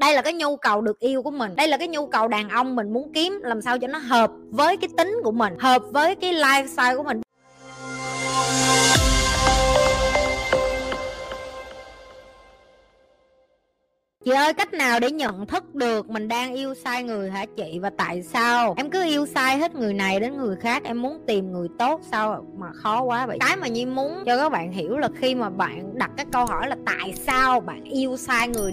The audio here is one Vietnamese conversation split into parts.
Đây là cái nhu cầu được yêu của mình, đây là cái nhu cầu đàn ông mình muốn kiếm, làm sao cho nó hợp với cái tính của mình, hợp với cái lifestyle của mình. Chị ơi, cách nào để nhận thức được mình đang yêu sai người hả chị? Và tại sao em cứ yêu sai hết người này đến người khác? Em muốn tìm người tốt sao mà khó quá vậy? Cái mà Nhi muốn cho các bạn hiểu là khi mà bạn đặt cái câu hỏi là tại sao bạn yêu sai người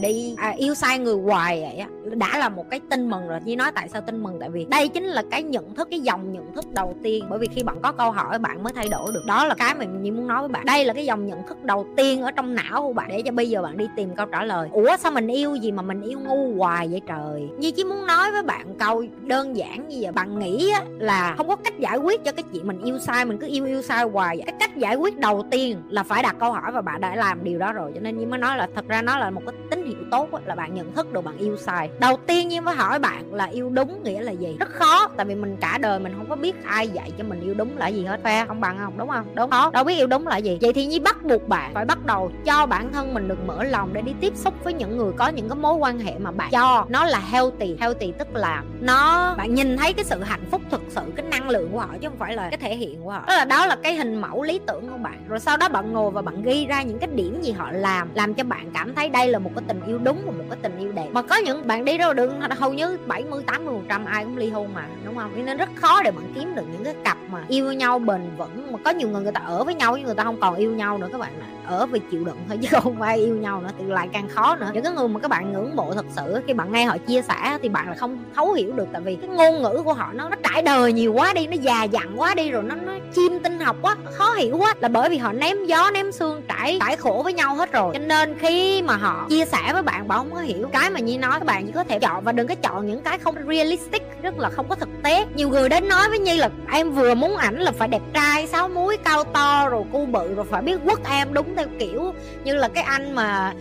yêu sai người hoài vậy á, đã là một cái tin mừng rồi. Nhi nói tại sao tin mừng, tại vì đây chính là cái nhận thức, cái dòng nhận thức đầu tiên. Bởi vì khi bạn có câu hỏi bạn mới thay đổi được. Đó là cái mà Nhi muốn nói với bạn. Đây là cái dòng nhận thức đầu tiên ở trong não của bạn, để cho bây giờ bạn đi tìm câu trả lời. Ủa sao mình yêu gì mà mình yêu ngu hoài vậy trời? Nhi chỉ muốn nói với bạn câu đơn giản như vậy. Bạn nghĩ là không có cách giải quyết cho cái chuyện mình yêu sai, mình cứ yêu sai hoài vậy. Cái cách giải quyết đầu tiên là phải đặt câu hỏi, và bạn đã làm điều đó rồi. Cho nên Nhi mới nói là thật ra nó là một cái tín hiệu tốt, là bạn nhận thức được bạn yêu sai. Đầu tiên Nhi mới hỏi bạn là yêu đúng nghĩa là gì. Rất khó, tại vì mình cả đời mình không có biết ai dạy cho mình yêu đúng là gì hết. Phe không bằng không, đúng không? Đúng không? Đâu biết yêu đúng là gì. Vậy thì Nhi bắt buộc bạn phải bắt đầu cho bản thân mình được mở lòng để đi tiếp xúc với những người có những cái mối quan hệ mà bạn cho nó là healthy. Healthy tức là nó, bạn nhìn thấy cái sự hạnh phúc thực sự, cái năng lượng của họ chứ không phải là cái thể hiện của họ. Đó là cái hình mẫu lý tưởng của bạn. Rồi sau đó bạn ngồi và bạn ghi ra những cái điểm gì họ làm cho bạn cảm thấy đây là một cái tình yêu đúng và một cái tình yêu đẹp. Mà có những bạn đi đâu được hầu như 70-80% ai cũng ly hôn mà, đúng không? Nên rất khó để bạn kiếm được những cái cặp mà yêu nhau bền vững. Mà có nhiều người ta ở với nhau nhưng người ta không còn yêu nhau nữa các bạn ạ. Ở vì chịu đựng thôi chứ không phải yêu nhau nữa thì lại càng khó nữa. Những cái người mà các bạn ngưỡng mộ thật sự, khi bạn nghe họ chia sẻ thì bạn là không thấu hiểu được, tại vì cái ngôn ngữ của họ nó trải đời nhiều quá đi, nó già dặn quá đi, rồi nó chiêm tinh học quá, khó hiểu quá, là bởi vì họ ném gió ném xương trải khổ với nhau hết rồi. Cho nên khi mà họ chia sẻ với bạn, bạn không có hiểu. Cái mà Nhi nói các bạn chỉ có thể chọn, và đừng có chọn những cái không realistic, rất là không có thực tế. Nhiều người đến nói với Nhi là em vừa muốn ảnh là phải đẹp trai, sáu múi, cao to, rồi cu bự, rồi phải biết quất em đúng theo kiểu như là cái anh mà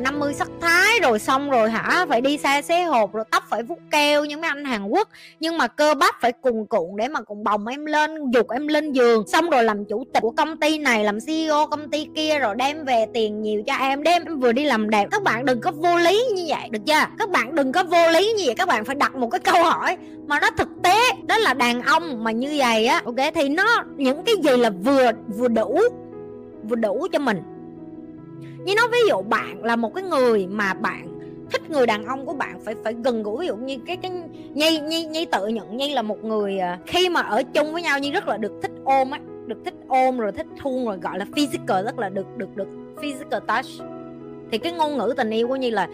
50 sắc thái, rồi xong rồi hả phải đi xa xế hộp, rồi tóc phải vuốt keo như mấy anh Hàn Quốc, nhưng mà cơ bắp phải cuồn cuộn để mà cùng bồng em lên, giục em lên giường, xong rồi làm chủ tịch của công ty này, làm CEO công ty kia, rồi đem về tiền nhiều cho em, đem em vừa đi làm đẹp. Các bạn đừng có vô lý như vậy, được chưa? Các bạn đừng có vô lý như vậy. Các bạn phải đặt một cái câu hỏi mà nó thực tế, đó là đàn ông mà như vậy á, ok, thì nó những cái gì là vừa đủ cho mình. Như nói ví dụ bạn là một cái người mà bạn thích người đàn ông của bạn phải gần gũi. Ví dụ như cái Nhi tự nhận Nhi là một người khi mà ở chung với nhau Nhi rất là được thích ôm á, được thích ôm rồi thích hôn, rồi gọi là physical, rất là được physical touch. Thì cái ngôn ngữ tình yêu của Nhi là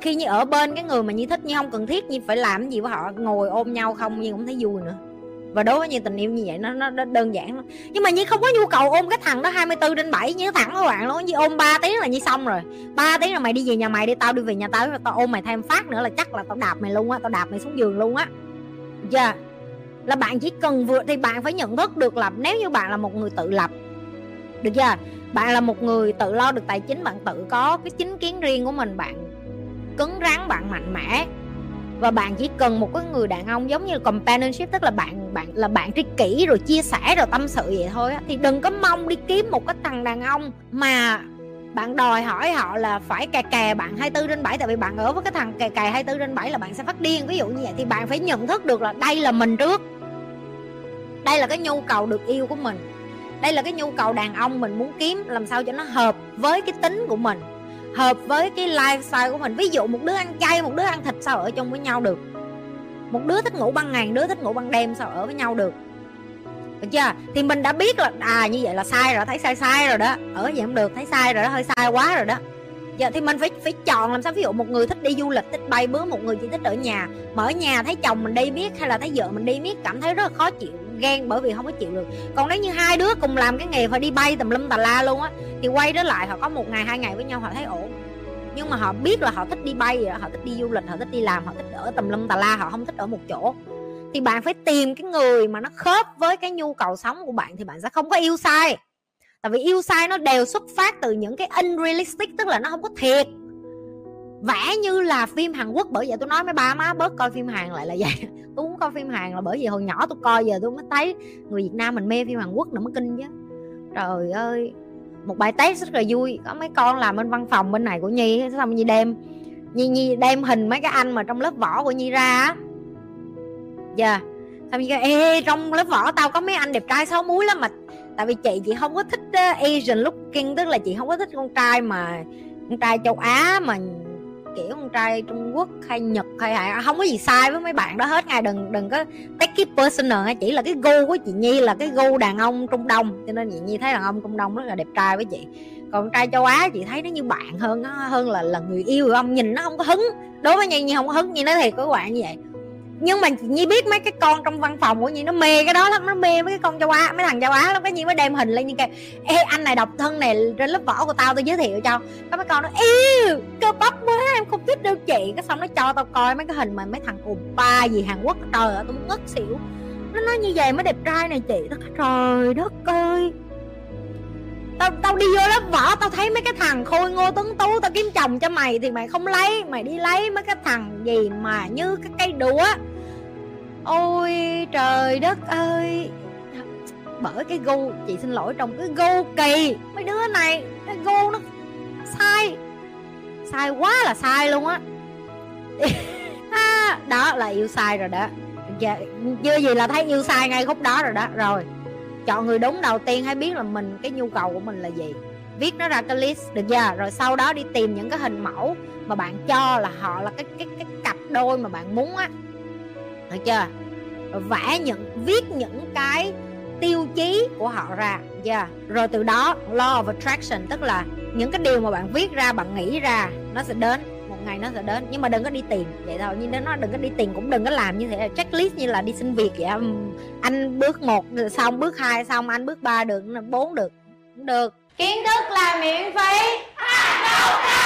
khi Nhi ở bên cái người mà Nhi thích, Nhi không cần thiết Nhi phải làm gì với họ, ngồi ôm nhau không Nhi cũng thấy vui nữa. Và đối với Nhi tình yêu như vậy nó đơn giản lắm. Nhưng mà Nhi không có nhu cầu ôm cái thằng đó 24/7 như thẳng các bạn luôn. Nhi ôm 3 tiếng là Nhi xong rồi. 3 tiếng là mày đi về nhà mày đi, tao đi về nhà tao, tao ôm mày thêm phát nữa là chắc là tao đạp mày luôn á, tao đạp mày xuống giường luôn á. Yeah. Là bạn chỉ cần vừa, thì bạn phải nhận thức được là nếu như bạn là một người tự lập, được chưa? Bạn là một người tự lo được tài chính, bạn tự có cái chính kiến riêng của mình, bạn cứng rắn, bạn mạnh mẽ. Và bạn chỉ cần một cái người đàn ông giống như companionship, tức là bạn tri kỷ rồi chia sẻ rồi tâm sự vậy thôi á. Thì đừng có mong đi kiếm một cái thằng đàn ông mà bạn đòi hỏi họ là phải cà cà bạn 24/7, tại vì bạn ở với cái thằng cà cà 24/7 là bạn sẽ phát điên, ví dụ như vậy. Thì bạn phải nhận thức được là đây là mình trước, đây là cái nhu cầu được yêu của mình, đây là cái nhu cầu đàn ông mình muốn kiếm, làm sao cho nó hợp với cái tính của mình, hợp với cái lifestyle của mình. Ví dụ một đứa ăn chay, một đứa ăn thịt sao ở chung với nhau được? Một đứa thích ngủ ban ngày, một đứa thích ngủ ban đêm, sao ở với nhau được? Được chưa? Thì mình đã biết là như vậy là sai rồi, thấy sai rồi đó. Ở vậy không được, thấy sai rồi đó, hơi sai quá rồi đó. Giờ thì mình phải chọn làm sao. Ví dụ một người thích đi du lịch, thích bay bướm, một người chỉ thích ở nhà. Mà ở nhà thấy chồng mình đi miết hay là thấy vợ mình đi miết cảm thấy rất là khó chịu, ghen, bởi vì không có chịu được. Còn nếu như hai đứa cùng làm cái nghề phải đi bay tùm lum tà la luôn á, thì quay trở lại họ có một ngày hai ngày với nhau họ thấy ổn. Nhưng mà họ biết là họ thích đi bay vậy đó, họ thích đi du lịch, họ thích đi làm, họ thích ở tùm lum tà la, họ không thích ở một chỗ. Thì bạn phải tìm cái người mà nó khớp với cái nhu cầu sống của bạn, thì bạn sẽ không có yêu sai. Tại vì yêu sai nó đều xuất phát từ những cái unrealistic, tức là nó không có thiệt, vẽ như là phim Hàn Quốc. Bởi vậy tôi nói mấy ba má bớt coi phim Hàn lại là vậy. Tôi muốn coi phim Hàn là bởi vì hồi nhỏ tôi coi, giờ tôi mới thấy người Việt Nam mình mê phim Hàn Quốc nữa mới kinh chứ. Trời ơi, một bài test rất là vui, có mấy con làm bên văn phòng bên này của Nhi, xong Nhi đem Nhi đem hình mấy cái anh mà trong lớp võ của Nhi ra á. Dạ. Xong Nhi kêu, ê trong lớp võ tao có mấy anh đẹp trai sáu múi lắm mà. Tại vì chị không có thích Asian looking, tức là chị không có thích con trai mà con trai châu Á, mà kiểu con trai Trung Quốc hay Nhật hay Hàn. Không có gì sai với mấy bạn đó hết, ngay đừng có take it personal. Chỉ là cái gu của chị Nhi là cái gu đàn ông Trung Đông, cho nên chị Nhi thấy đàn ông Trung Đông rất là đẹp trai với chị. Còn trai châu Á chị thấy nó như bạn hơn, nó hơn là người yêu, hiểu không? Nhìn nó không có hứng, đối với Nhi không có hứng, Nhi nói thiệt với các bạn như vậy. Nhưng mà Nhi biết mấy cái con trong văn phòng của Nhi nó mê cái đó lắm, nó mê mấy cái con châu Á, mấy thằng châu Á lắm. Cái Nhi mới đem hình lên, Nhi kêu ê anh này độc thân này trên lớp võ của tao giới thiệu cho. Cái mấy con nó yêu cơ bắp quá em không thích đâu chị. Cái xong nó cho tao coi mấy cái hình mà mấy thằng oppa gì Hàn Quốc, trời ơi tao ngất xỉu. Nó nói như vậy mới đẹp trai này chị. Nó trời đất ơi, Tao đi vô lớp võ tao thấy mấy cái thằng khôi ngô tuấn tú, tao kiếm chồng cho mày thì mày không lấy, mày đi lấy mấy cái thằng gì mà như cái cây đũa. Ôi trời đất ơi, bởi cái gu, chị xin lỗi, trong cái gu kỳ mấy đứa này, cái gu nó sai quá là sai luôn á. Đó là yêu sai rồi đó, chưa gì là thấy yêu sai ngay khúc đó rồi đó. Rồi chọn người đúng, đầu tiên hãy biết là mình, cái nhu cầu của mình là gì, viết nó ra cái list, được chưa? Rồi sau đó đi tìm những cái hình mẫu mà bạn cho là họ là cái cặp đôi mà bạn muốn á, được chưa? Rồi vẽ viết những cái tiêu chí của họ ra, được chưa? Rồi từ đó law of attraction, tức là những cái điều mà bạn viết ra, bạn nghĩ ra, nó sẽ đến, một ngày nó sẽ đến. Nhưng mà đừng có đi tìm vậy thôi, nhưng nó đừng có đi tìm, cũng đừng có làm như thế là checklist như là đi xin việc vậy. Anh bước 1 xong, bước 2 xong, anh bước 3 được, 4 được, cũng được. Kiến thức là miễn phí.